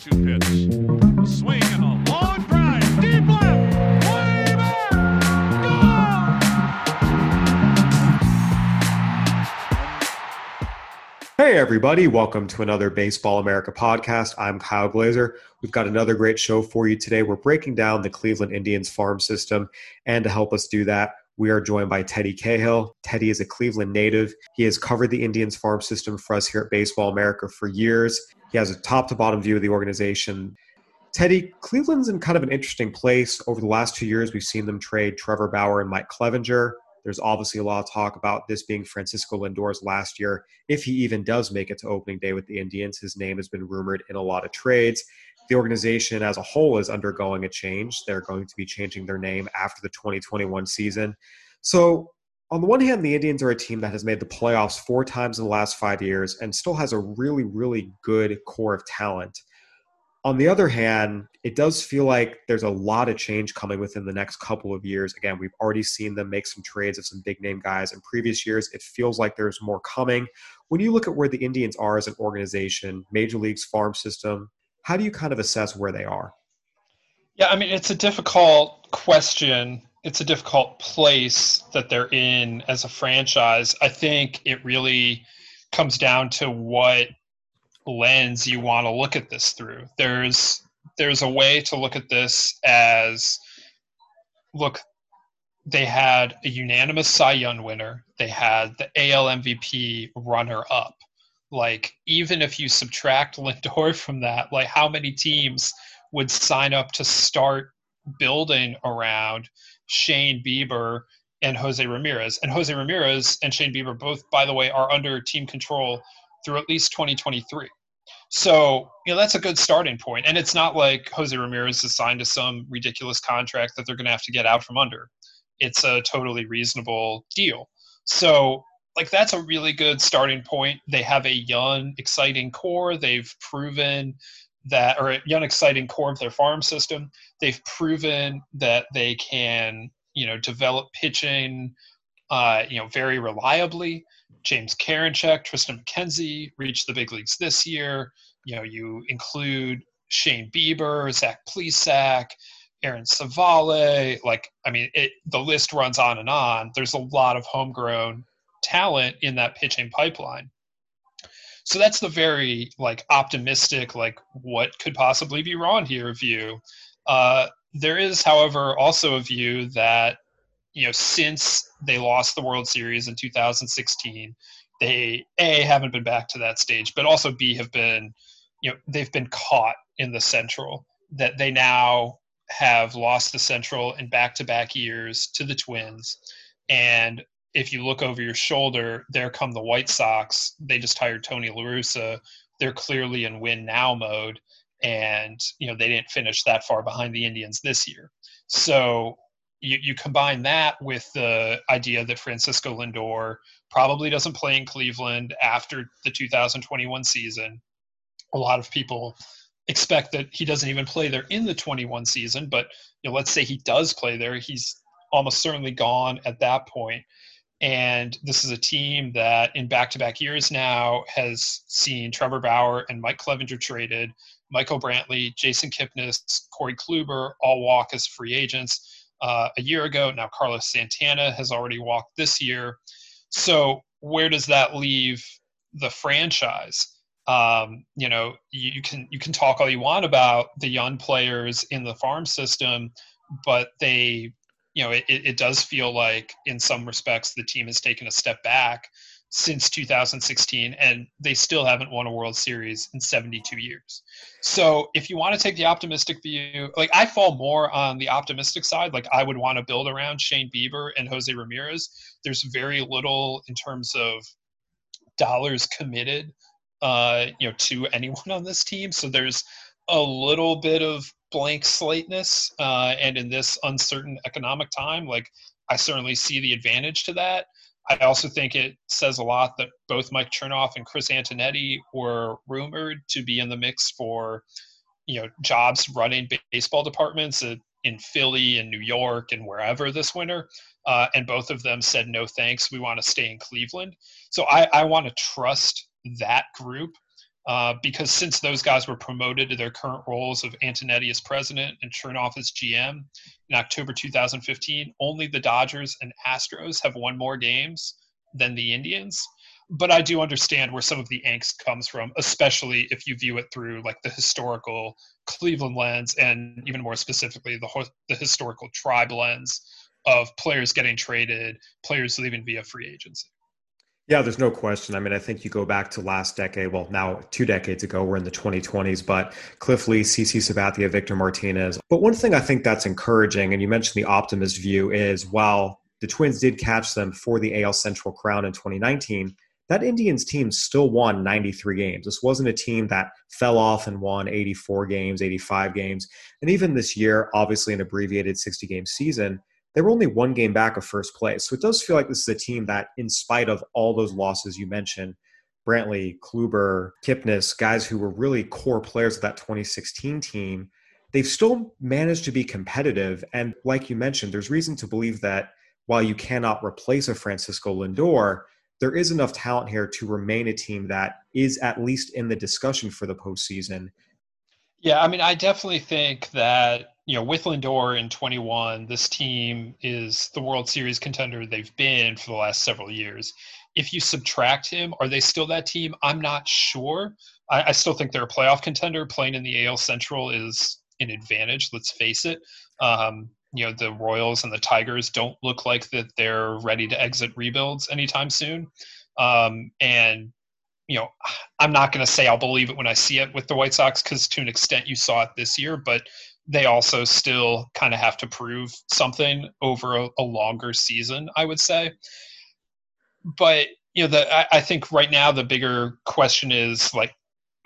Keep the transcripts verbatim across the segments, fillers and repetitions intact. two pitch. A swing and a long drive. Deep left. Way back. Goal! Hey, everybody. Welcome to another Baseball America podcast. I'm Kyle Glazer. We've got another great show for you today. We're breaking down the Cleveland Indians farm system. And to help us do that, we are joined by Teddy Cahill. Teddy is a Cleveland native. He has covered the Indians farm system for us here at Baseball America for years. He has a top-to-bottom view of the organization. Teddy, Cleveland's in kind of an interesting place. Over the last two years, we've seen them trade Trevor Bauer and Mike Clevenger. There's obviously a lot of talk about this being Francisco Lindor's last year. If he even does make it to opening day with the Indians, his name has been rumored in a lot of trades. The organization as a whole is undergoing a change. They're going to be changing their name after the twenty twenty-one season. So on the one hand, the Indians are a team that has made the playoffs four times in the last five years and still has a really, really good core of talent. On the other hand, it does feel like there's a lot of change coming within the next couple of years. Again, we've already seen them make some trades of some big name guys in previous years. It feels like there's more coming. When you look at where the Indians are as an organization, Major League's farm system, how do you kind of assess where they are? Yeah, I mean, it's a difficult question. It's a difficult place that they're in as a franchise. I think it really comes down to what lens you want to look at this through. There's there's a way to look at this as, look, they had a unanimous Cy Young winner. They had the A L M V P runner-up. Like, even if you subtract Lindor from that, like, how many teams would sign up to start building around Shane Bieber and Jose Ramirez? And Jose Ramirez and Shane Bieber both, by the way, are under team control through at least twenty twenty-three. So, you know, that's a good starting point. And it's not like Jose Ramirez is signed to some ridiculous contract that they're going to have to get out from under. It's a totally reasonable deal. So, like, that's a really good starting point. They have a young, exciting core. They've proven that – or a young, exciting core of their farm system. They've proven that they can, you know, develop pitching, uh, you know, very reliably. James Karinchak, Tristan McKenzie reached the big leagues this year. You know, you include Shane Bieber, Zach Plesac, Aaron Savale. Like, I mean, it, the list runs on and on. There's a lot of homegrown talent in that pitching pipeline. So that's the very, like, optimistic, like, what could possibly be wrong here view. Uh, there is, however, also a view that, you know, since they lost the World Series in two thousand sixteen, they, A, haven't been back to that stage, but also, B, have been, you know, they've been caught in the Central, that they now have lost the Central in back-to-back years to the Twins. And if you look over your shoulder, there come the White Sox. They just hired Tony La Russa. They're clearly in win now mode. And, you know, they didn't finish that far behind the Indians this year. So you, you combine that with the idea that Francisco Lindor probably doesn't play in Cleveland after the two thousand twenty-one season. A lot of people expect that he doesn't even play there in the twenty-one season, but, you know, let's say he does play there. He's almost certainly gone at that point. And this is a team that in back-to-back years now has seen Trevor Bauer and Mike Clevenger traded, Michael Brantley, Jason Kipnis, Corey Kluber all walk as free agents uh, a year ago. Now Carlos Santana has already walked this year. So where does that leave the franchise? Um, you know, you, you can you can talk all you want about the young players in the farm system, but they – you know, it, it does feel like in some respects the team has taken a step back since two thousand sixteen, and they still haven't won a World Series in seventy-two years. So if you want to take the optimistic view, like, I fall more on the optimistic side. Like, I would want to build around Shane Bieber and Jose Ramirez. There's very little in terms of dollars committed, uh, you know, to anyone on this team. So there's a little bit of blank slateness, uh, and in this uncertain economic time, like, I certainly see the advantage to that. I also think it says a lot that both Mike Chernoff and Chris Antonetti were rumored to be in the mix for, you know, jobs running baseball departments in Philly and New York and wherever this winter. Uh, and both of them said, no, thanks. We want to stay in Cleveland. So I, I want to trust that group. uh, because since those guys were promoted to their current roles of Antonetti as president and Chernoff as G M in October two thousand fifteen, only the Dodgers and Astros have won more games than the Indians. But I do understand where some of the angst comes from, especially if you view it through like the historical Cleveland lens, and even more specifically, the ho- the historical tribe lens of players getting traded, players leaving via free agency. Yeah, there's no question. I mean, I think you go back to last decade, well, now two decades ago, we're in the twenty twenties, but Cliff Lee, CeCe Sabathia, Victor Martinez. But one thing I think that's encouraging, and you mentioned the optimist view, is while the Twins did catch them for the A L Central crown in twenty nineteen, that Indians team still won ninety-three games. This wasn't a team that fell off and won eighty-four games, eighty-five games. And even this year, obviously an abbreviated sixty-game season, they were only one game back of first place. So it does feel like this is a team that, in spite of all those losses you mentioned, Brantley, Kluber, Kipnis, guys who were really core players of that twenty sixteen team, they've still managed to be competitive. And like you mentioned, there's reason to believe that while you cannot replace a Francisco Lindor, there is enough talent here to remain a team that is at least in the discussion for the postseason. Yeah, I mean, I definitely think that, you know, with Lindor in twenty-one, this team is the World Series contender they've been for the last several years. If you subtract him, are they still that team? I'm not sure. I, I still think they're a playoff contender. Playing in the A L Central is an advantage, let's face it. Um, You know, the Royals and the Tigers don't look like that they're ready to exit rebuilds anytime soon. Um, and, you know, I'm not going to say I'll believe it when I see it with the White Sox, because to an extent you saw it this year, but they also still kind of have to prove something over a, a longer season, I would say. But, you know, the, I, I think right now the bigger question is, like,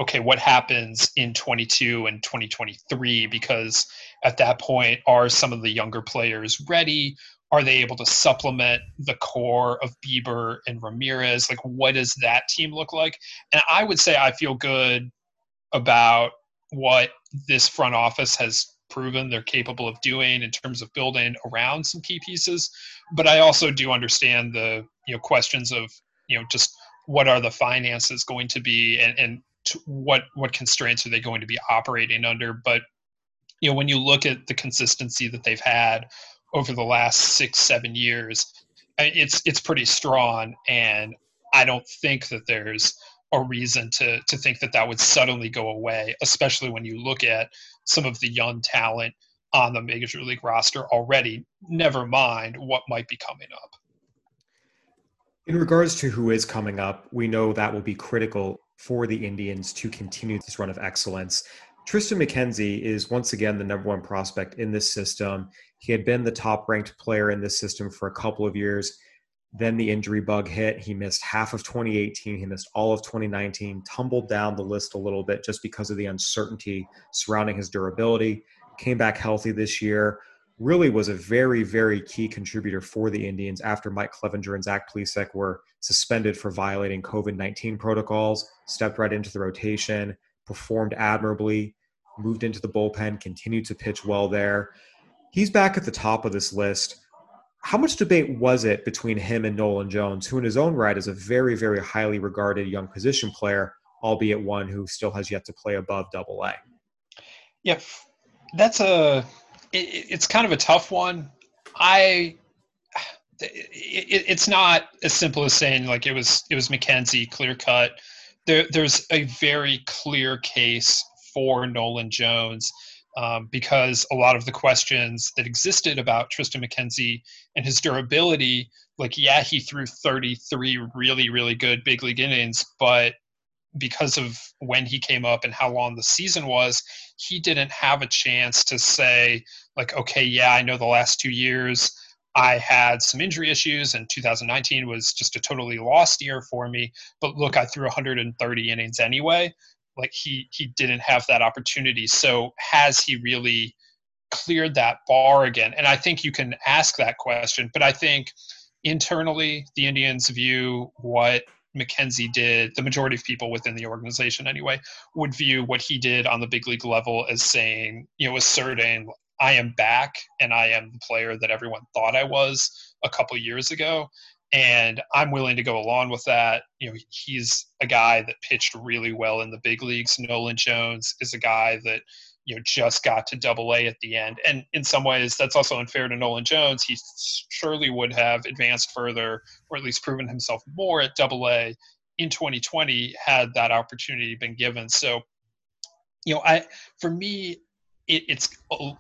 okay, what happens in twenty-two and twenty twenty-three? Because at that point, are some of the younger players ready? Are they able to supplement the core of Bieber and Ramirez? Like, what does that team look like? And I would say I feel good about what this front office has proven they're capable of doing in terms of building around some key pieces. But I also do understand the, you know, questions of, you know, just what are the finances going to be, and, and what what constraints are they going to be operating under? But, you know, when you look at the consistency that they've had over the last six, seven years, it's it's pretty strong. And I don't think that there's a reason to to think that that would suddenly go away, especially when you look at some of the young talent on the major league roster already, never mind what might be coming up. In regards to who is coming up, we know that will be critical for the Indians to continue this run of excellence. Tristan McKenzie is once again the number one prospect in this system. He had been the top-ranked player in this system for a couple of years. Then the injury bug hit. He missed half of twenty eighteen. He missed all of twenty nineteen, tumbled down the list a little bit just because of the uncertainty surrounding his durability. Came back healthy this year. Really was a very, very key contributor for the Indians after Mike Clevenger and Zach Plesac were suspended for violating covid nineteen protocols, stepped right into the rotation, performed admirably, moved into the bullpen, continued to pitch well there. He's back at the top of this list. How much debate was it between him and Nolan Jones, who in his own right is a very, very highly regarded young position player, albeit one who still has yet to play above double A? Yeah, that's a... It's kind of a tough one. I, it, it's not as simple as saying like it was it was McKenzie clear cut. There there's a very clear case for Nolan Jones um, because a lot of the questions that existed about Tristan McKenzie and his durability, like yeah, he threw thirty-three really really good big league innings, but because of when he came up and how long the season was, he didn't have a chance to say, like, okay, yeah, I know the last two years I had some injury issues and two thousand nineteen was just a totally lost year for me, but look, I threw one hundred thirty innings anyway. Like he, he didn't have that opportunity. So has he really cleared that bar again? And I think you can ask that question, but I think internally the Indians view what McKenzie did, the majority of people within the organization anyway, would view what he did on the big league level as saying, you know, asserting, I am back and I am the player that everyone thought I was a couple years ago. And I'm willing to go along with that. You know, he's a guy that pitched really well in the big leagues. Nolan Jones is a guy that, you know, just got to double A at the end. And in some ways, that's also unfair to Nolan Jones. He surely would have advanced further, or at least proven himself more at double A in twenty twenty had that opportunity been given. So, you know, I, for me, it, it's, you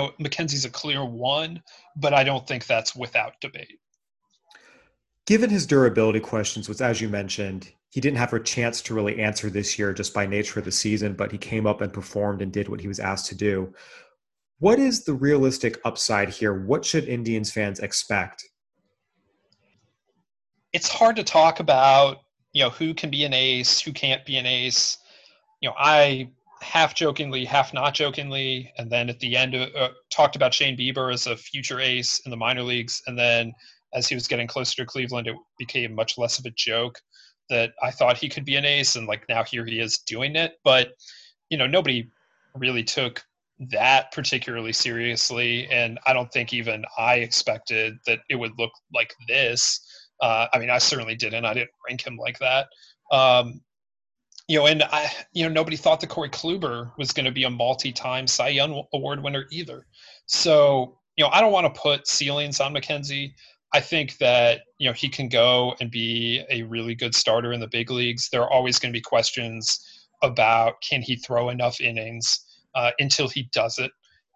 know, McKenzie's a clear one, but I don't think that's without debate. Given his durability questions, which, as you mentioned, he didn't have a chance to really answer this year just by nature of the season, but he came up and performed and did what he was asked to do. What is the realistic upside here? What should Indians fans expect? It's hard to talk about, you know, who can be an ace, who can't be an ace. You know, I half jokingly, half not jokingly, and then at the end of, uh, talked about Shane Bieber as a future ace in the minor leagues. And then as he was getting closer to Cleveland, it became much less of a joke that I thought he could be an ace, and like now here he is doing it. But, you know, nobody really took that particularly seriously, and I don't think even I expected that it would look like this. Uh, I mean, I certainly didn't. I didn't rank him like that. Um, you know, and I, you know, nobody thought that Corey Kluber was going to be a multi-time Cy Young Award winner either. So, you know, I don't want to put ceilings on McKenzie. I think that, you know, he can go and be a really good starter in the big leagues. There are always going to be questions about, can he throw enough innings uh, until he does it?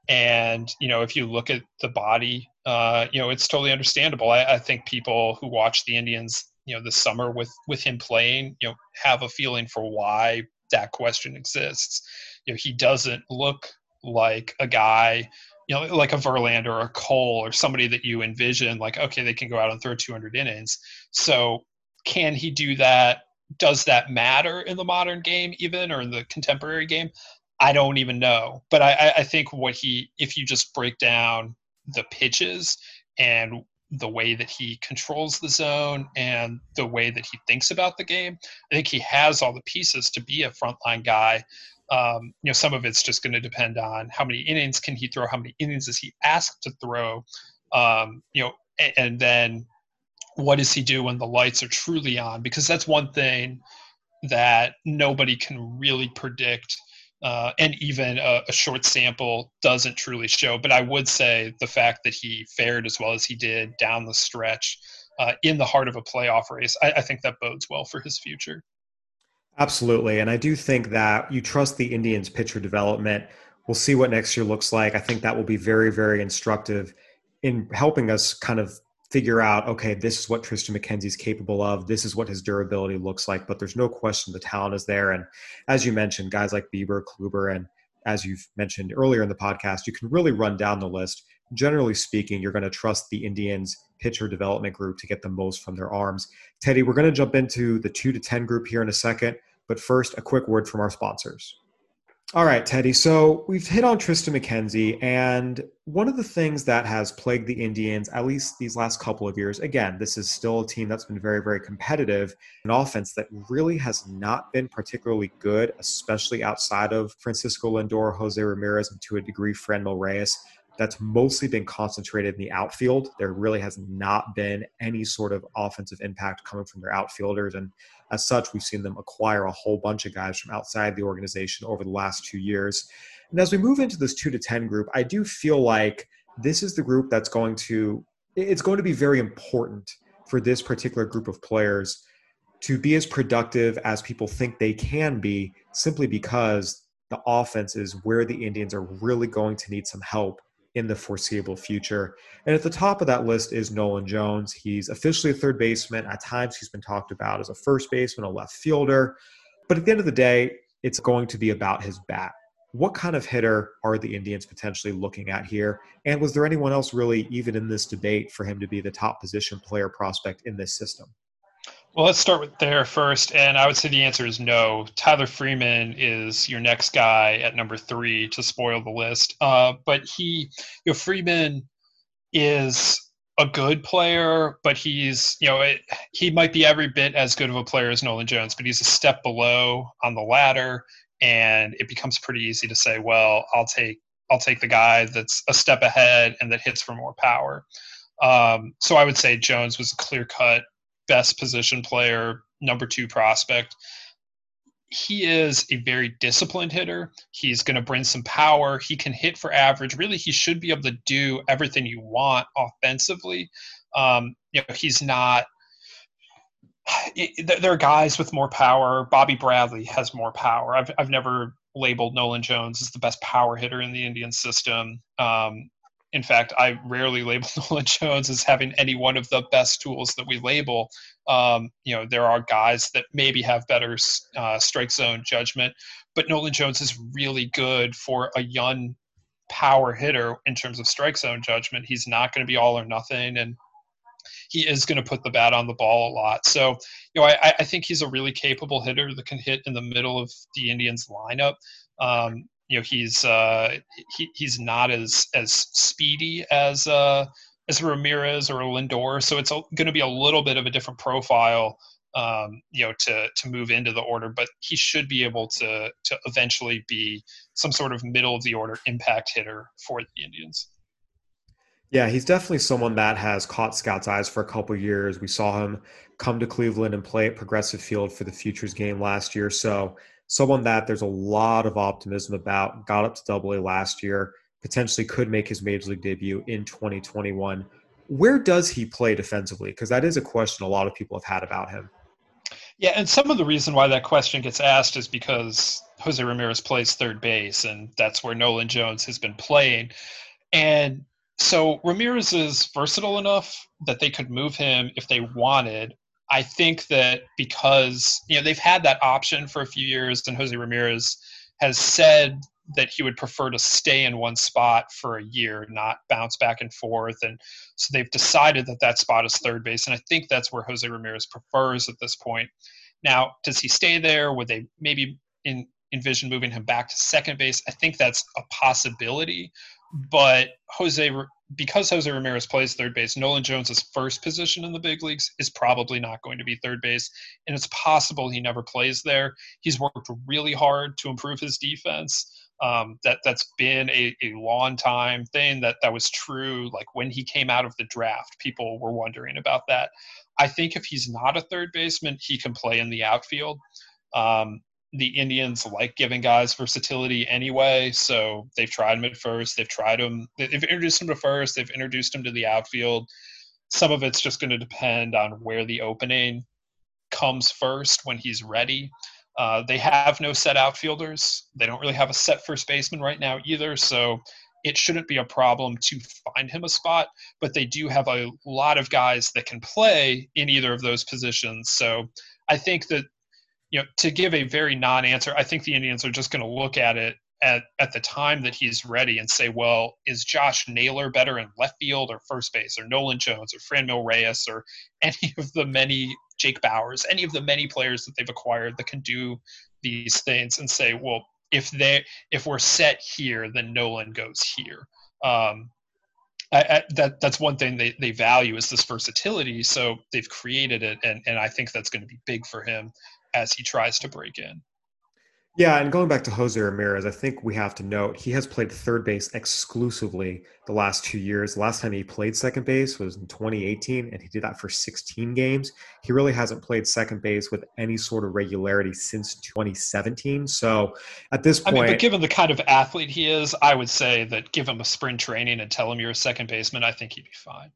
And, you know, if you look at the body, uh, you know, it's totally understandable. I, I think people who watch the Indians, you know, this summer with, with him playing, you know, have a feeling for why that question exists. You know, he doesn't look like a guy, you know, like a Verlander or a Cole or somebody that you envision, like, okay, they can go out and throw two hundred innings. So can he do that? Does that matter in the modern game even, or in the contemporary game? I don't even know. But I, I think what he, if you just break down the pitches and the way that he controls the zone and the way that he thinks about the game, I think he has all the pieces to be a frontline guy. Um, you know, some of it's just going to depend on how many innings can he throw, how many innings is he asked to throw, um, you know, and, and then what does he do when the lights are truly on? Because that's one thing that nobody can really predict, uh, and even a, a short sample doesn't truly show. But I would say the fact that he fared as well as he did down the stretch uh, in the heart of a playoff race, I, I think that bodes well for his future. Absolutely. And I do think that you trust the Indians' pitcher development. We'll see what next year looks like. I think that will be very, very instructive in helping us kind of figure out, okay, this is what Tristan McKenzie is capable of. This is what his durability looks like. But there's no question the talent is there. And as you mentioned, guys like Bieber, Kluber, and as you've mentioned earlier in the podcast, you can really run down the list. Generally speaking, you're going to trust the Indians' pitcher development group to get the most from their arms. Teddy, we're going to jump into the two to ten group here in a second, but first, a quick word from our sponsors. All right, Teddy, so we've hit on Tristan McKenzie, and one of the things that has plagued the Indians, at least these last couple of years, again, this is still a team that's been very, very competitive, an offense that really has not been particularly good, especially outside of Francisco Lindor, Jose Ramirez, and to a degree, Franmil Reyes. That's mostly been concentrated in the outfield. There really has not been any sort of offensive impact coming from their outfielders. And as such, we've seen them acquire a whole bunch of guys from outside the organization over the last two years. And as we move into this two to ten group, I do feel like this is the group that's going to, it's going to be very important for this particular group of players to be as productive as people think they can be, simply because the offense is where the Indians are really going to need some help in the foreseeable future. And at the top of that list is Nolan Jones. He's officially a third baseman. At times he's been talked about as a first baseman, a left fielder. But at the end of the day, it's going to be about his bat. What kind of hitter are the Indians potentially looking at here? And was there anyone else really even in this debate for him to be the top position player prospect in this system? Well, let's start with there first. And I would say the answer is no. Tyler Freeman is your next guy at number three to spoil the list. Uh, but he, you know, Freeman is a good player, but he's, you know, it, he might be every bit as good of a player as Nolan Jones, but he's a step below on the ladder. And it becomes pretty easy to say, well, I'll take, I'll take the guy that's a step ahead and that hits for more power. Um, so I would say Jones was a clear-cut best position player, number two prospect. He is a very disciplined hitter. He's going to bring some power. He can hit for average. Really, he should be able to do everything you want offensively. Um, you know, he's not – there are guys with more power. Bobby Bradley has more power. I've I've never labeled Nolan Jones as the best power hitter in the Indian system. Um, in fact, I rarely label Nolan Jones as having any one of the best tools that we label. Um, you know, there are guys that maybe have better uh, strike zone judgment, but Nolan Jones is really good for a young power hitter in terms of strike zone judgment. He's not going to be all or nothing, and he is going to put the bat on the ball a lot. So, you know, I, I think he's a really capable hitter that can hit in the middle of the Indians lineup. Um, you know, he's uh, he, he's not as as speedy as uh, as Ramirez or Lindor, so it's going to be a little bit of a different profile, um, you know, to to move into the order. But he should be able to to eventually be some sort of middle of the order impact hitter for the Indians. Yeah, he's definitely someone that has caught scouts' eyes for a couple of years. We saw him come to Cleveland and play at Progressive Field for the Futures game last year. So someone that there's a lot of optimism about, got up to double A last year, potentially could make his major league debut in twenty twenty-one. Where does he play defensively? Because that is a question a lot of people have had about him. Yeah, and some of the reason why that question gets asked is because Jose Ramirez plays third base, and that's where Nolan Jones has been playing. And so Ramirez is versatile enough that they could move him if they wanted. I think that because, you know, they've had that option for a few years, and Jose Ramirez has said that he would prefer to stay in one spot for a year, not bounce back and forth. And so they've decided that that spot is third base, and I think that's where Jose Ramirez prefers at this point. Now, does he stay there? Would they maybe in, envision moving him back to second base? I think that's a possibility. But Jose, because Jose Ramirez plays third base, Nolan Jones' first position in the big leagues is probably not going to be third base, and it's possible he never plays there. He's worked really hard to improve his defense. Um, that, that's been a, a long-time thing. That, that was true, like, when he came out of the draft. People were wondering about that. I think if he's not a third baseman, he can play in the outfield. Um The Indians like giving guys versatility anyway, so they've tried him at first. They've tried him. They've introduced him to first. They've introduced him to the outfield. Some of it's just going to depend on where the opening comes first when he's ready. Uh, they have no set outfielders. They don't really have a set first baseman right now either, so it shouldn't be a problem to find him a spot. But they do have a lot of guys that can play in either of those positions. So I think that, you know, to give a very non-answer, I think the Indians are just going to look at it at, at the time that he's ready and say, well, is Josh Naylor better in left field or first base, or Nolan Jones or Franmil Reyes, or any of the many Jake Bowers, any of the many players that they've acquired that can do these things, and say, well, if they if we're set here, then Nolan goes here. Um, I, I, that that's one thing they, they value is this versatility, so they've created it, and, and I think that's going to be big for him as he tries to break in. Yeah, and going back to Jose Ramirez, I think we have to note he has played third base exclusively the last two years. The last time he played second base was in twenty eighteen, and he did that for sixteen games. He really hasn't played second base with any sort of regularity since twenty seventeen. So at this point, I mean, but given the kind of athlete he is, I would say that give him a spring training and tell him you're a second baseman. I think he'd be fine.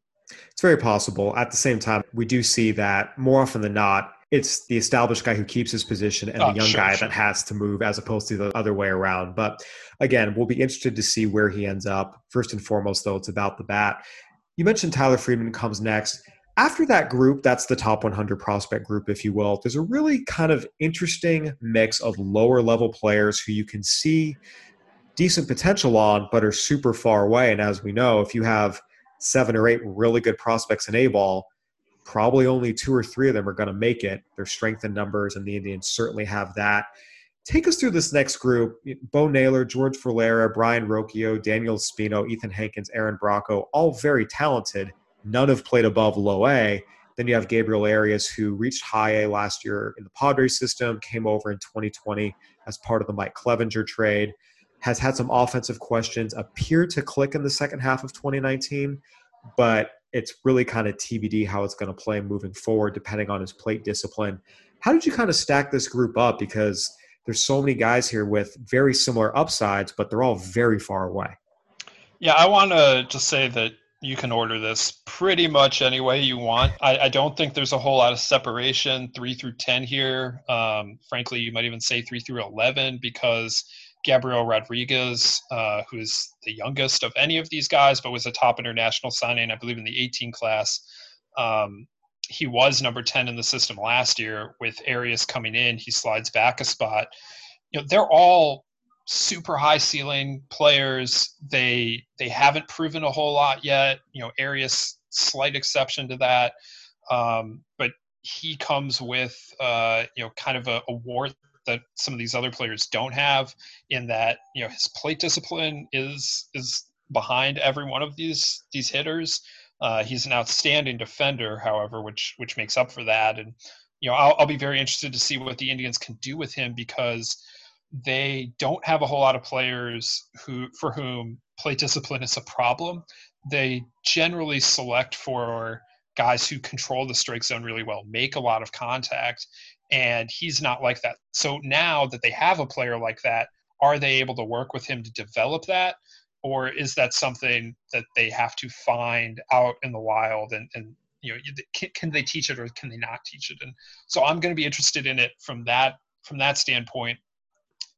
It's very possible. At the same time, we do see that more often than not, it's the established guy who keeps his position and oh, the young sure, guy sure. that has to move, as opposed to the other way around. But again, we'll be interested to see where he ends up. First and foremost, though, it's about the bat. You mentioned Tyler Freeman comes next. After that group, that's the top one hundred prospect group, if you will. There's a really kind of interesting mix of lower level players who you can see decent potential on, but are super far away. And as we know, if you have seven or eight really good prospects in A-ball, probably only two or three of them are going to make it. Their strength in numbers, and the Indians certainly have that. Take us through this next group. Bo Naylor, George Valera, Brian Rocchio, Daniel Espino, Ethan Hankins, Aaron Bracco, all very talented. None have played above low A. Then you have Gabriel Arias, who reached high A last year in the Padres system, came over in twenty twenty as part of the Mike Clevenger trade, has had some offensive questions, appeared to click in the second half of twenty nineteen, but it's really kind of T B D how it's going to play moving forward, depending on his plate discipline. How did you kind of stack this group up? Because there's so many guys here with very similar upsides, but they're all very far away. Yeah, I want to just say that you can order this pretty much any way you want. I, I don't think there's a whole lot of separation three through ten here. Um, frankly, you might even say three through eleven because Gabriel Rodriguez, uh, who's the youngest of any of these guys, but was a top international signing, I believe, in the eighteen class. Um, he was number ten in the system last year. With Arias coming in, he slides back a spot. You know, they're all super high ceiling players. They they haven't proven a whole lot yet. You know, Arias, slight exception to that, um, but he comes with uh, you know kind of a, a war that some of these other players don't have, in that, you know, his plate discipline is is behind every one of these these hitters. Uh, he's an outstanding defender, however, which which makes up for that. And, you know, I'll, I'll be very interested to see what the Indians can do with him, because they don't have a whole lot of players who for whom plate discipline is a problem. They generally select for guys who control the strike zone really well, make a lot of contact, and he's not like that. So now that they have a player like that, are they able to work with him to develop that? Or is that something that they have to find out in the wild? And, and you know, can, can they teach it or can they not teach it? And so I'm going to be interested in it from that from that standpoint.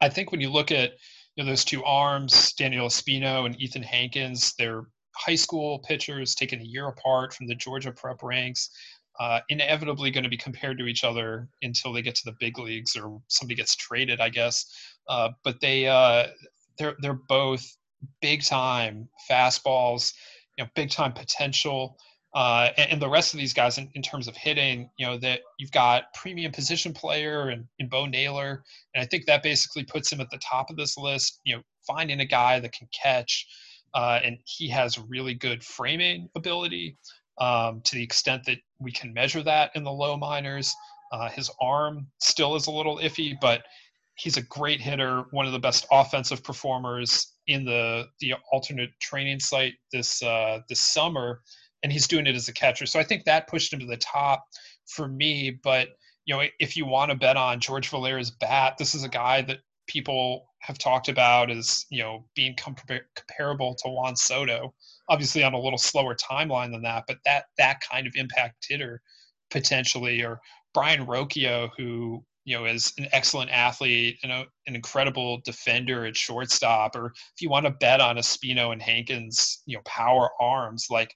I think when you look at, you know, those two arms, Daniel Espino and Ethan Hankins, they're high school pitchers taken a year apart from the Georgia prep ranks, uh, inevitably going to be compared to each other until they get to the big leagues or somebody gets traded, I guess. Uh, but they uh, they're they're both big time fastballs, you know, big time potential. Uh, and, and the rest of these guys in, in terms of hitting, you know, that you've got premium position player and, and Bo Naylor. And I think that basically puts him at the top of this list, you know, finding a guy that can catch. Uh, and he has really good framing ability, um, to the extent that we can measure that in the low minors. Uh, his arm still is a little iffy, but he's a great hitter, one of the best offensive performers in the, the alternate training site this, uh, this summer. And he's doing it as a catcher. So I think that pushed him to the top for me. But, you know, if you want to bet on George Valera's bat, this is a guy that people have talked about as, you know, being compar- comparable to Juan Soto, obviously on a little slower timeline than that, but that, that kind of impact hitter potentially, or Brian Rocchio, who, you know, is an excellent athlete and a, an incredible defender at shortstop, or if you want to bet on Espino and Hankins, you know, power arms, like,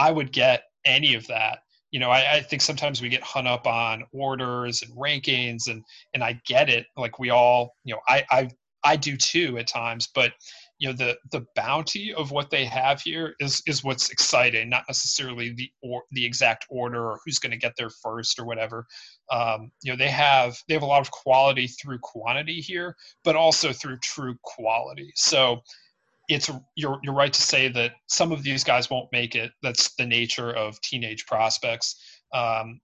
I would get any of that. You know, I, I think sometimes we get hung up on orders and rankings, and, and I get it. Like, we all, you know, I, I, I do too at times, but, you know, the, the bounty of what they have here is, is what's exciting, not necessarily the, or the exact order or who's going to get there first or whatever. Um, you know, they have, they have a lot of quality through quantity here, but also through true quality. So, It's you're you're right to say that some of these guys won't make it. That's the nature of teenage prospects. Um,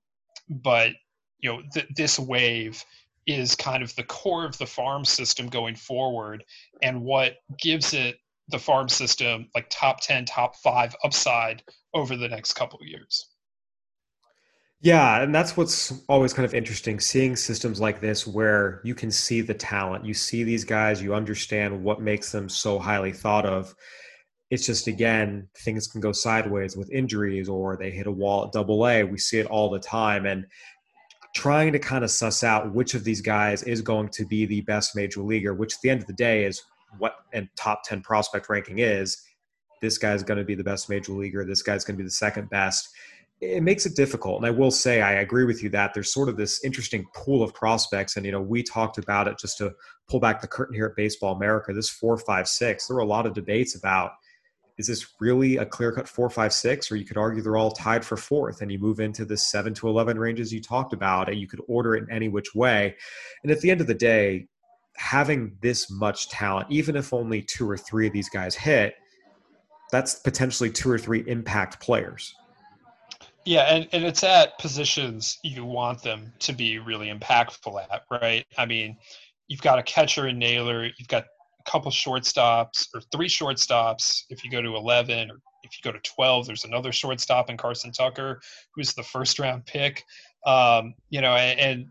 but, you know, th- this wave is kind of the core of the farm system going forward, and what gives it the farm system like top ten, top five upside over the next couple of years. Yeah, and that's what's always kind of interesting, seeing systems like this where you can see the talent. You see these guys, you understand what makes them so highly thought of. It's just, again, things can go sideways with injuries, or they hit a wall at double A. We see it all the time. And trying to kind of suss out which of these guys is going to be the best major leaguer, which at the end of the day is what a top ten prospect ranking is. This guy's going to be the best major leaguer. This guy's going to be the second best. It makes it difficult. And I will say, I agree with you that there's sort of this interesting pool of prospects. And, you know, we talked about it, just to pull back the curtain here at Baseball America, this four, five, six, there were a lot of debates about, is this really a clear cut four, five, six, or you could argue they're all tied for fourth. And you move into the seven to eleven ranges you talked about, and you could order it in any which way. And at the end of the day, having this much talent, even if only two or three of these guys hit, that's potentially two or three impact players. Yeah, and, and it's at positions you want them to be really impactful at, right? I mean, you've got a catcher in Naylor, you've got a couple shortstops, or three shortstops if you go to eleven, or if If you go to twelve, there's another shortstop in Carson Tucker, who's the first round pick. Um, you know, and, and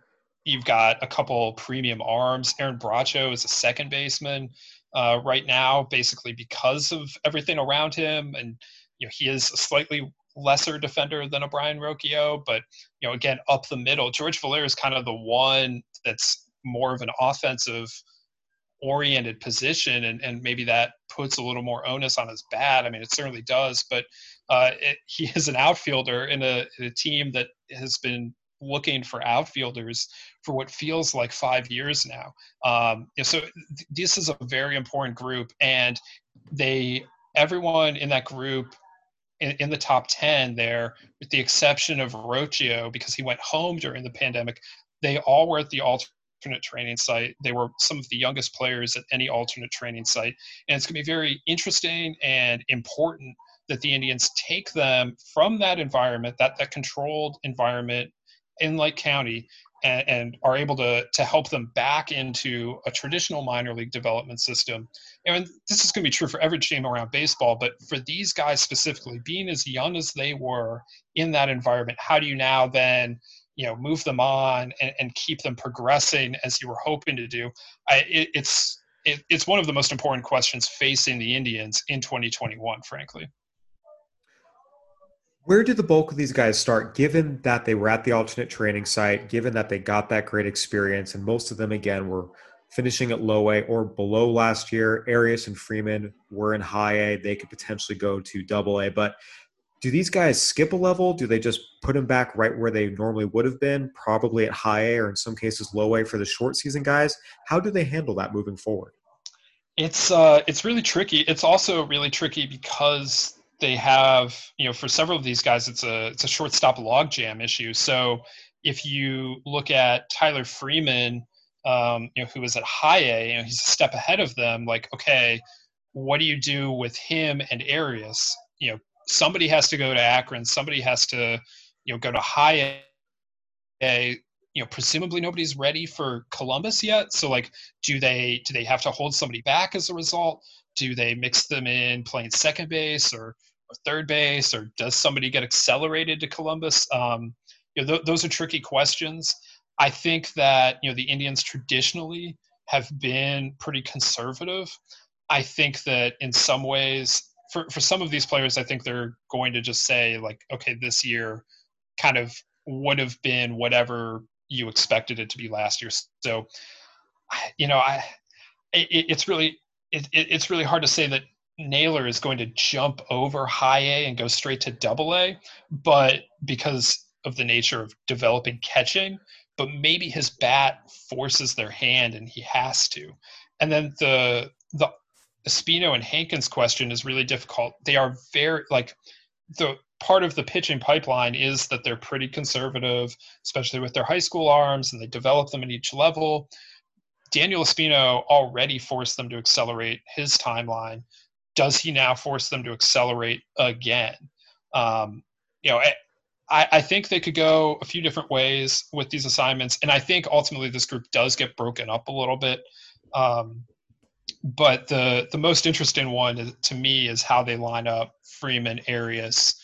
you've got a couple premium arms. Aaron Bracho is a second baseman uh, right now, basically because of everything around him. And, you know, he is a slightly lesser defender than a Brian Rocchio, but, you know, again, up the middle, George Valera is kind of the one that's more of an offensive oriented position. And, and maybe that puts a little more onus on his bat. I mean, it certainly does, but uh, it, he is an outfielder in a, in a team that has been looking for outfielders for what feels like five years now. Um, so th- this is a very important group, and they, everyone in that group in, in the top ten there, with the exception of Rocchio, because he went home during the pandemic, they all were at the alternate training site. They were some of the youngest players at any alternate training site. And it's going to be very interesting and important that the Indians take them from that environment, that, that controlled environment in Lake County, and, and are able to to help them back into a traditional minor league development system. And this is going to be true for every team around baseball, but for these guys specifically, being as young as they were in that environment, how do you now then, you know, move them on and, and keep them progressing as you were hoping to do? I, it, it's it, it's one of the most important questions facing the Indians in twenty twenty-one, frankly. Where did the bulk of these guys start, given that they were at the alternate training site, given that they got that great experience, and most of them, again, were finishing at low A or below last year? Arias and Freeman were in high A. They could potentially go to double A. But do these guys skip a level? Do they just put them back right where they normally would have been, probably at high A or in some cases low A for the short season guys? How do they handle that moving forward? It's uh, it's really tricky. It's also really tricky because – they have, you know, for several of these guys, it's a it's a shortstop logjam issue. So if you look at Tyler Freeman, um, you know, who was at high A, you know, he's a step ahead of them. Like, okay, what do you do with him and Arias? You know, somebody has to go to Akron. Somebody has to, you know, go to high A. You know, presumably nobody's ready for Columbus yet. So, like, do they do they have to hold somebody back as a result? Do they mix them in playing second base or, or third base, or does somebody get accelerated to Columbus? Um, you know, th- those are tricky questions. I think that, you know, the Indians traditionally have been pretty conservative. I think that in some ways, for, for some of these players, I think they're going to just say, like, okay, this year kind of would have been whatever you expected it to be last year. So, you know, I it, it's really – It, it, it's really hard to say that Naylor is going to jump over high A and go straight to double A, but because of the nature of developing catching, but maybe his bat forces their hand and he has to. And then the the Espino and Hankins question is really difficult. They are very, like, the part of the pitching pipeline is that they're pretty conservative, especially with their high school arms, and they develop them at each level. Daniel Espino already forced them to accelerate his timeline. Does he now force them to accelerate again? Um, you know, I, I think they could go a few different ways with these assignments, and I think ultimately this group does get broken up a little bit. Um, but the the most interesting one is, to me, is how they line up Freeman, Arias,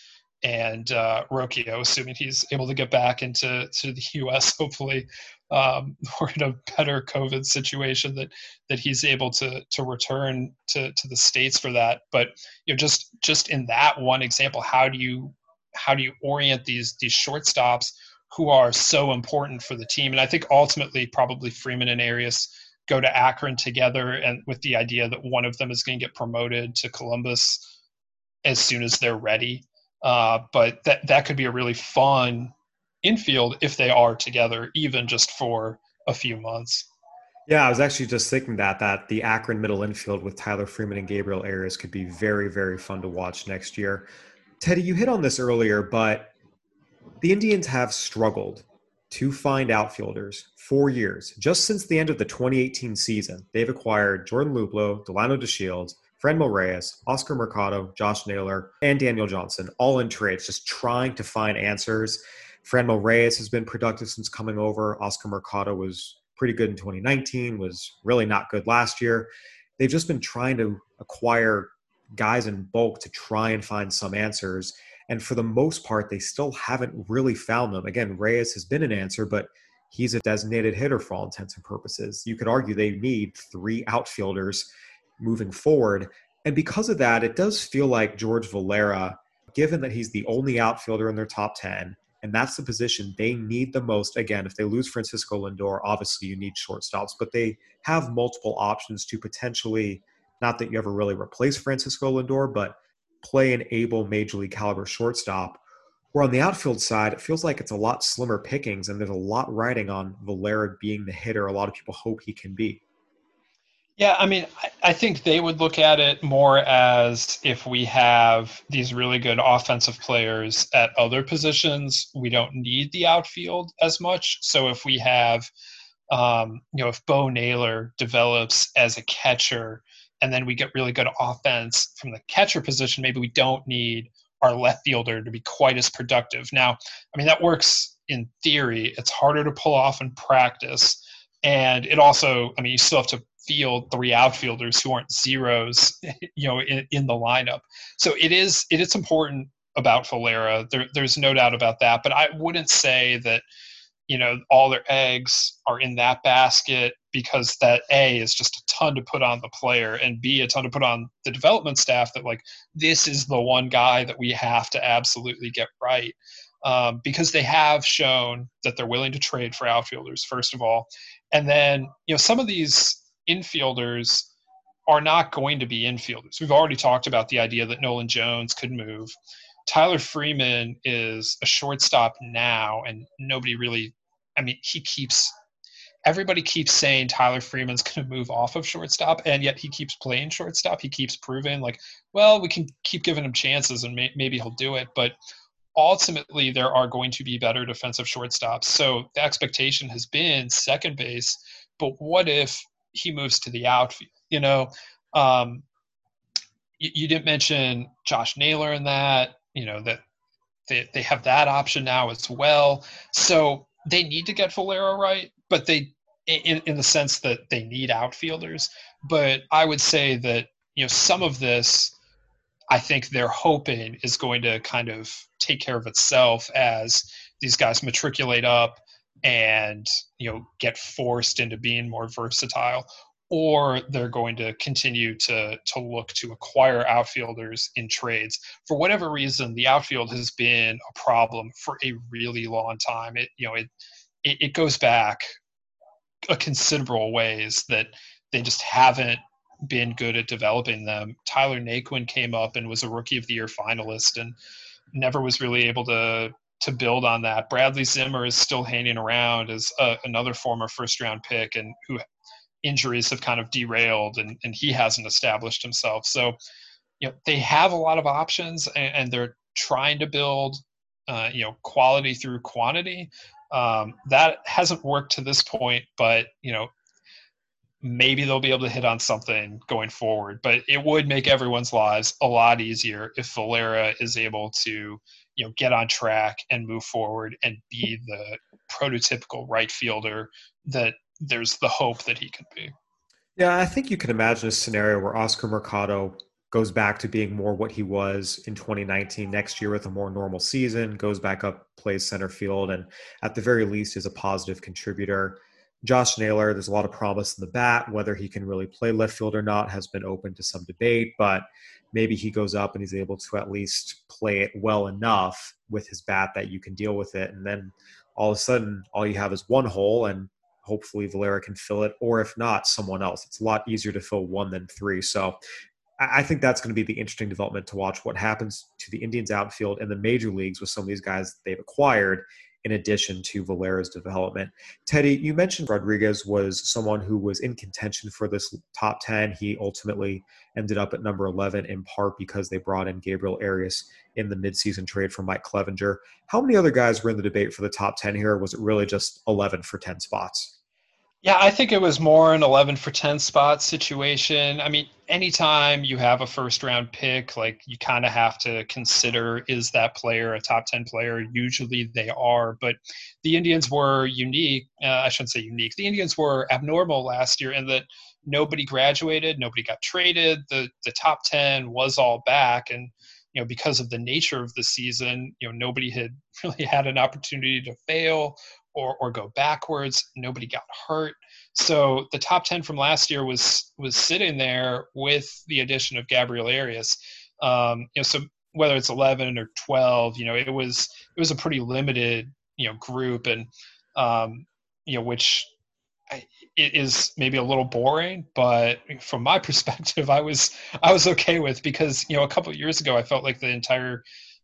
and uh, Rocchio, assuming he's able to get back into to the U S hopefully. Um, we're in a better COVID situation that, that he's able to to return to, to the States for that. But, you know, just just in that one example, how do you how do you orient these these shortstops who are so important for the team? And I think ultimately probably Freeman and Arias go to Akron together, and with the idea that one of them is going to get promoted to Columbus as soon as they're ready. Uh, but that that could be a really fun infield if they are together, even just for a few months. Yeah, I was actually just thinking that that the Akron middle infield with Tyler Freeman and Gabriel Arias could be very, very fun to watch next year. Teddy, you hit on this earlier, but the Indians have struggled to find outfielders for years. Just since the end of the twenty eighteen season, they've acquired Jordan Luplow, Delano DeShields, Franmil Reyes, Oscar Mercado, Josh Naylor, and Daniel Johnson, all in trades, just trying to find answers. Franmil Reyes has been productive since coming over. Oscar Mercado was pretty good in twenty nineteen, was really not good last year. They've just been trying to acquire guys in bulk to try and find some answers. And for the most part, they still haven't really found them. Again, Reyes has been an answer, but he's a designated hitter for all intents and purposes. You could argue they need three outfielders moving forward. And because of that, it does feel like George Valera, given that he's the only outfielder in their top ten, and that's the position they need the most. Again, if they lose Francisco Lindor, obviously you need shortstops, but they have multiple options to potentially, not that you ever really replace Francisco Lindor, but play an able major league caliber shortstop. Where on the outfield side, it feels like it's a lot slimmer pickings, and there's a lot riding on Valera being the hitter a lot of people hope he can be. Yeah, I mean, I think they would look at it more as, if we have these really good offensive players at other positions, we don't need the outfield as much. So if we have, um, you know, if Bo Naylor develops as a catcher, and then we get really good offense from the catcher position, maybe we don't need our left fielder to be quite as productive. Now, I mean, that works in theory. It's harder to pull off in practice. And it also, I mean, you still have to field three outfielders who aren't zeros, you know, in, in the lineup. So it is, it is important about Valera. There, there's no doubt about that. But I wouldn't say that, you know, all their eggs are in that basket, because that A is just a ton to put on the player, and B, a ton to put on the development staff, that like, this is the one guy that we have to absolutely get right. Um, because they have shown that they're willing to trade for outfielders, first of all. And then, you know, some of these infielders are not going to be infielders. We've already talked about the idea that Nolan Jones could move. Tyler Freeman is a shortstop now, and nobody really, I mean, he keeps, everybody keeps saying Tyler Freeman's going to move off of shortstop, and yet he keeps playing shortstop. He keeps proving like, well, we can keep giving him chances and may, maybe he'll do it. But ultimately, there are going to be better defensive shortstops. So the expectation has been second base, but what if he moves to the outfield? You know, um, you, you didn't mention Josh Naylor in that, you know, that they, they have that option now as well. So they need to get Valera right, but they, in, in the sense that they need outfielders. But I would say that, you know, some of this, I think they're hoping is going to kind of take care of itself as these guys matriculate up and, you know, get forced into being more versatile, or they're going to continue to to look to acquire outfielders in trades. For whatever reason, the outfield has been a problem for a really long time. It, you know, it, it, it goes back a considerable ways that they just haven't been good at developing them. Tyler Naquin came up and was a Rookie of the Year finalist and never was really able to to build on that. Bradley Zimmer is still hanging around as a, another former first-round pick, and who injuries have kind of derailed, and, and he hasn't established himself. So, you know, they have a lot of options, and, and they're trying to build, uh, you know, quality through quantity. Um, that hasn't worked to this point, but, you know, maybe they'll be able to hit on something going forward. But it would make everyone's lives a lot easier if Valera is able to, you know, get on track and move forward and be the prototypical right fielder that there's the hope that he could be. Yeah, I think you can imagine a scenario where Oscar Mercado goes back to being more what he was in twenty nineteen next year with a more normal season, goes back up, plays center field, and at the very least is a positive contributor. Josh Naylor, there's a lot of promise in the bat. Whether he can really play left field or not has been open to some debate, but maybe he goes up and he's able to at least play it well enough with his bat that you can deal with it. And then all of a sudden, all you have is one hole, and hopefully Valera can fill it, or if not, someone else. It's a lot easier to fill one than three. So I think that's going to be the interesting development to watch, what happens to the Indians outfield and the major leagues with some of these guys that they've acquired, in addition to Valera's development. Teddy, you mentioned Rodriguez was someone who was in contention for this top ten. He ultimately ended up at number eleven, in part because they brought in Gabriel Arias in the midseason trade for Mike Clevenger. How many other guys were in the debate for the top ten here? Or was it really just eleven for ten spots? Yeah, I think it was more an eleven for ten spot situation. I mean, anytime you have a first round pick, like, you kind of have to consider, is that player a top ten player? Usually they are, but the Indians were unique. Uh, I shouldn't say unique. The Indians were abnormal last year in that nobody graduated, nobody got traded. The the top ten was all back. And, you know, because of the nature of the season, you know, nobody had really had an opportunity to fail or or go backwards. Nobody got hurt. So the top ten from last year was was sitting there with the addition of Gabriel Arias. Um, you know, so whether it's eleven or twelve, you know, it was it was a pretty limited, you know, group, and um, you know, which it is maybe a little boring, but from my perspective, I was I was okay with, because, you know, a couple of years ago, I felt like the entire,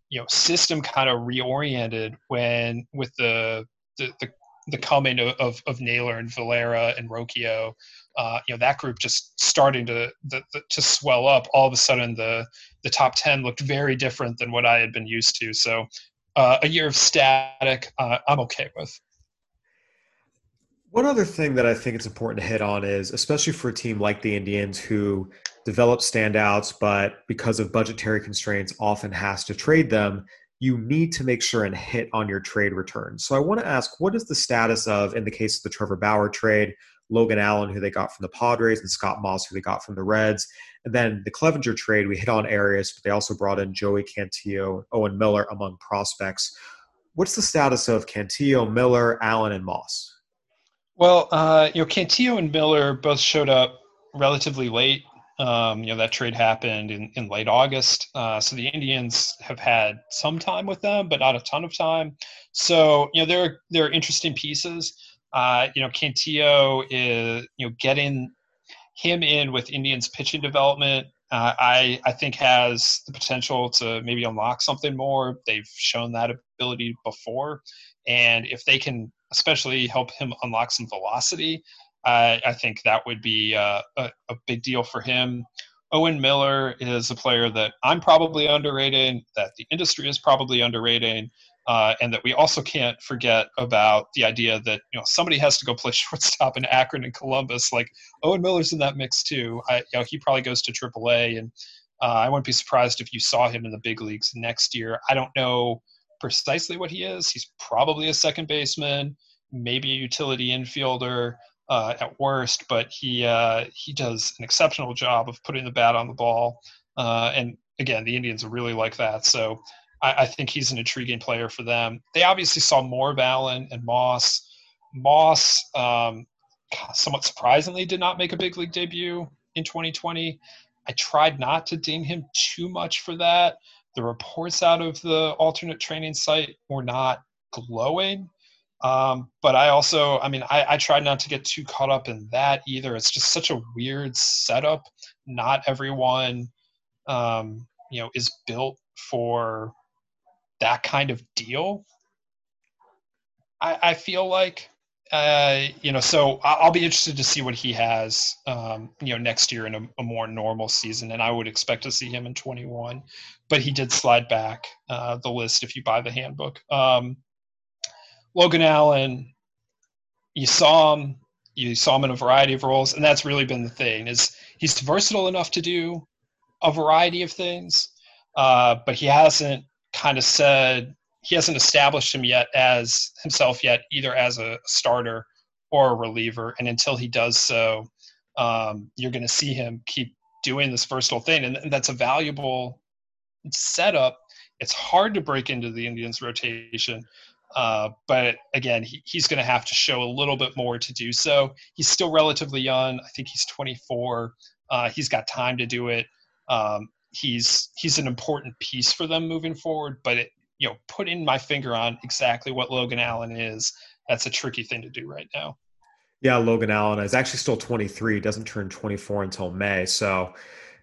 you know, system kind of reoriented when with the the the, the coming of, of of Naylor and Valera and Rocchio. Uh, you know, that group just starting to the, the, to swell up. All of a sudden, the the top ten looked very different than what I had been used to. So, uh, a year of static, uh, I'm okay with. One other thing that I think it's important to hit on is, especially for a team like the Indians, who develop standouts, but because of budgetary constraints, often has to trade them. You need to make sure and hit on your trade returns. So I want to ask, what is the status of, in the case of the Trevor Bauer trade, Logan Allen, who they got from the Padres, and Scott Moss, who they got from the Reds? And then the Clevenger trade, we hit on Arias, but they also brought in Joey Cantillo, Owen Miller, among prospects. What's the status of Cantillo, Miller, Allen, and Moss? Well, uh, you know, Cantillo and Miller both showed up relatively late. Um, you know, that trade happened in, in late August. Uh, so the Indians have had some time with them, but not a ton of time. So, you know, they're, they're interesting pieces. Uh, you know, Cantillo is, you know, getting him in with Indians pitching development, uh, I, I think has the potential to maybe unlock something more. They've shown that ability before. And if they can especially help him unlock some velocity, I, I think that would be uh, a, a big deal for him. Owen Miller is a player that I'm probably underrating, that the industry is probably underrating, uh, and that we also can't forget about the idea that, you know, somebody has to go play shortstop in Akron and Columbus. Like, Owen Miller's in that mix too. I, you know, he probably goes to triple A, and uh, I wouldn't be surprised if you saw him in the big leagues next year. I don't know precisely what he is. He's probably a second baseman, maybe a utility infielder uh, at worst, but he uh, he does an exceptional job of putting the bat on the ball. Uh, and again, the Indians really like that. So I, I think he's an intriguing player for them. They obviously saw more of Allen and Moss. Moss, um, somewhat surprisingly, did not make a big league debut in twenty twenty. I tried not to ding him too much for that. The reports out of the alternate training site were not glowing. Um, but I also, I mean, I, I tried not to get too caught up in that either. It's just such a weird setup. Not everyone, um, you know, is built for that kind of deal. I, I feel like, uh, you know, so I'll be interested to see what he has, um, you know, next year in a, a more normal season. And I would expect to see him in twenty-one, but he did slide back uh, the list if you buy the handbook. Um, Logan Allen, you saw him, you saw him in a variety of roles, and that's really been the thing, is he's versatile enough to do a variety of things, uh, but he hasn't kind of said, he hasn't established him yet as himself yet, either as a starter or a reliever. And until he does so, um, you're going to see him keep doing this versatile thing. And, and that's a valuable setup. It's hard to break into the Indians rotation. Uh, but again, he, he's going to have to show a little bit more to do so. He's still relatively young. I think he's twenty-four. Uh, he's got time to do it. Um, he's he's an important piece for them moving forward. But it, you know, putting my finger on exactly what Logan Allen is, that's a tricky thing to do right now. Yeah, Logan Allen is actually still twenty-three. Doesn't turn twenty-four until May. So.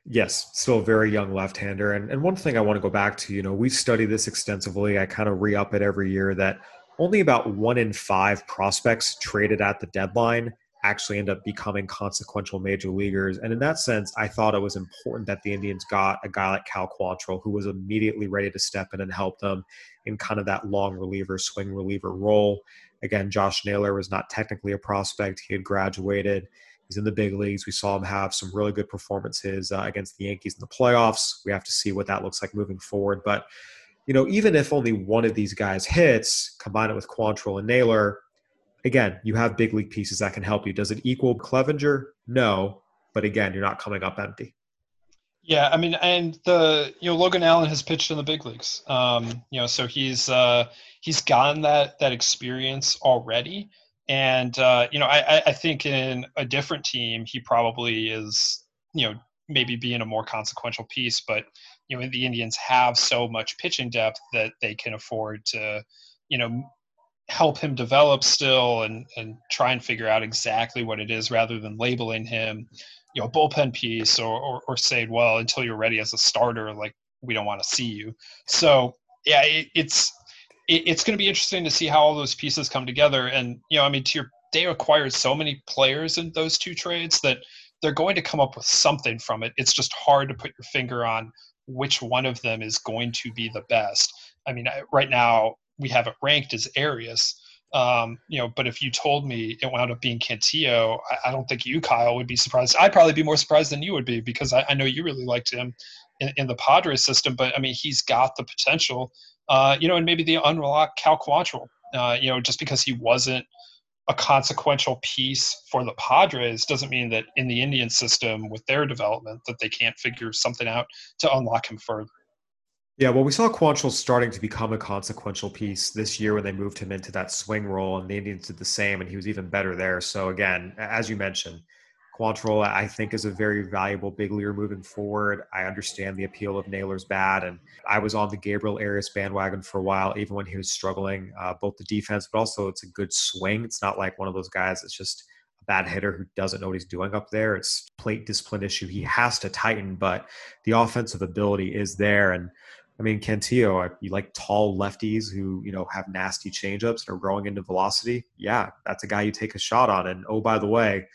Yes, still a very young left-hander. And and one thing I want to go back to, you know, we've studied this extensively. I kind of re-up it every year that only about one in five prospects traded at the deadline actually end up becoming consequential major leaguers. And in that sense, I thought it was important that the Indians got a guy like Cal Quantrill, who was immediately ready to step in and help them in kind of that long reliever, swing reliever role. Again, Josh Naylor was not technically a prospect. He had graduated. He's in the big leagues. We saw him have some really good performances uh, against the Yankees in the playoffs. We have to see what that looks like moving forward. But, you know, even if only one of these guys hits, combine it with Quantrill and Naylor, again, you have big league pieces that can help you. Does it equal Clevenger? No. But again, you're not coming up empty. Yeah, I mean, and the you know Logan Allen has pitched in the big leagues, um, you know, so he's uh, he's gotten that that experience already, and uh, you know, I, I think in a different team he probably is, you know, maybe being a more consequential piece, but you know the Indians have so much pitching depth that they can afford to, you know, help him develop still and and try and figure out exactly what it is rather than labeling him, you know, bullpen piece or, or, or saying, well, until you're ready as a starter, like, we don't want to see you. So yeah, it, it's, it, it's going to be interesting to see how all those pieces come together. And, you know, I mean, to your, they acquired so many players in those two trades that they're going to come up with something from it. It's just hard to put your finger on which one of them is going to be the best. I mean, I, right now we have it ranked as Arias. Um, you know, but if you told me it wound up being Cantillo, I, I don't think you, Kyle, would be surprised. I'd probably be more surprised than you would be because I, I know you really liked him in, in the Padres system. But I mean, he's got the potential, uh, you know, and maybe the unlocked Cal Quantrill, uh, you know, just because he wasn't a consequential piece for the Padres doesn't mean that in the Indian system with their development that they can't figure something out to unlock him further. Yeah, well, we saw Quantrill starting to become a consequential piece this year when they moved him into that swing role, and the Indians did the same, and he was even better there. So again, as you mentioned, Quantrill, I think, is a very valuable big leaguer moving forward. I understand the appeal of Naylor's bat, and I was on the Gabriel Arias bandwagon for a while, even when he was struggling, uh, both the defense, but also it's a good swing. It's not like one of those guys that's just a bad hitter who doesn't know what he's doing up there. It's a plate discipline issue. He has to tighten, but the offensive ability is there. And I mean, Cantillo, you like tall lefties who, you know, have nasty changeups and are growing into velocity. Yeah, that's a guy you take a shot on. And, oh, by the way,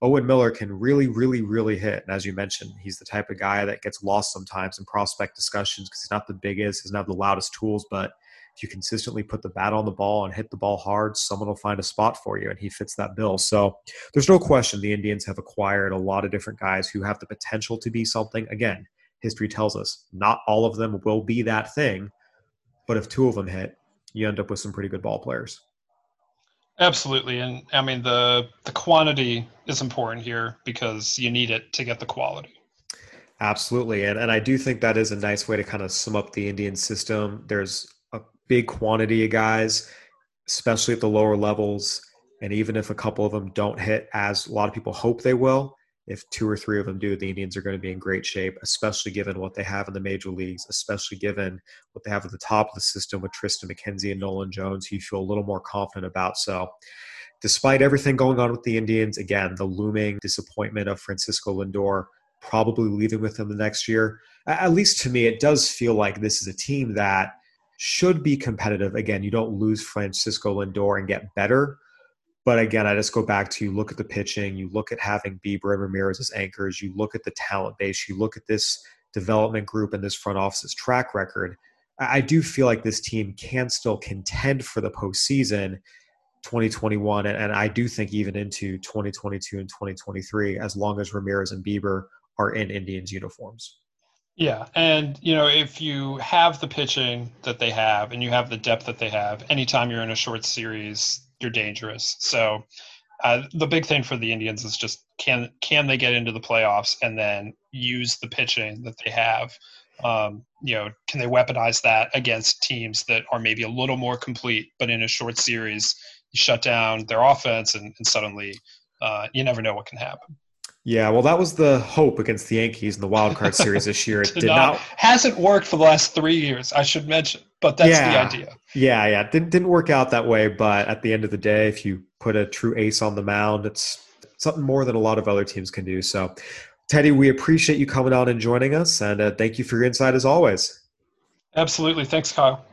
Owen Miller can really, really, really hit. And as you mentioned, he's the type of guy that gets lost sometimes in prospect discussions because he's not the biggest, he's not the loudest tools. But if you consistently put the bat on the ball and hit the ball hard, someone will find a spot for you, and he fits that bill. So there's no question the Indians have acquired a lot of different guys who have the potential to be something. Again, history tells us not all of them will be that thing, but if two of them hit, you end up with some pretty good ball players. Absolutely. And I mean, the, the quantity is important here because you need it to get the quality. Absolutely. And, and I do think that is a nice way to kind of sum up the Indian system. There's a big quantity of guys, especially at the lower levels. And even if a couple of them don't hit as a lot of people hope they will, if two or three of them do, the Indians are going to be in great shape, especially given what they have in the major leagues, especially given what they have at the top of the system with Tristan McKenzie and Nolan Jones, who you feel a little more confident about. So despite everything going on with the Indians, again, the looming disappointment of Francisco Lindor probably leaving with them the next year, at least to me, it does feel like this is a team that should be competitive. Again, you don't lose Francisco Lindor and get better. But again, I just go back to you look at the pitching, you look at having Bieber and Ramirez as anchors, you look at the talent base, you look at this development group and this front office's track record. I do feel like this team can still contend for the postseason twenty twenty-one, and I do think even into twenty twenty-two and twenty twenty-three, as long as Ramirez and Bieber are in Indians uniforms. Yeah, and you know, if you have the pitching that they have and you have the depth that they have, anytime you're in a short series, you're dangerous. So uh, the big thing for the Indians is just can can they get into the playoffs and then use the pitching that they have? Um, you know, can they weaponize that against teams that are maybe a little more complete, but in a short series, you shut down their offense and, and suddenly uh, you never know what can happen. Yeah, well, that was the hope against the Yankees in the wild card series this year. It did not, not hasn't worked for the last three years, I should mention, but that's yeah, the idea. Yeah, yeah, it didn't, didn't work out that way, but at the end of the day, if you put a true ace on the mound, it's something more than a lot of other teams can do. So, Teddy, we appreciate you coming on and joining us, and uh, thank you for your insight as always. Absolutely. Thanks, Kyle.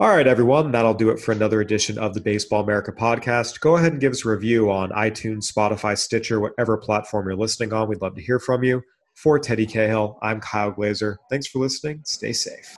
All right, everyone, that'll do it for another edition of the Baseball America podcast. Go ahead and give us a review on iTunes, Spotify, Stitcher, whatever platform you're listening on. We'd love to hear from you. For Teddy Cahill, I'm Kyle Glazer. Thanks for listening. Stay safe.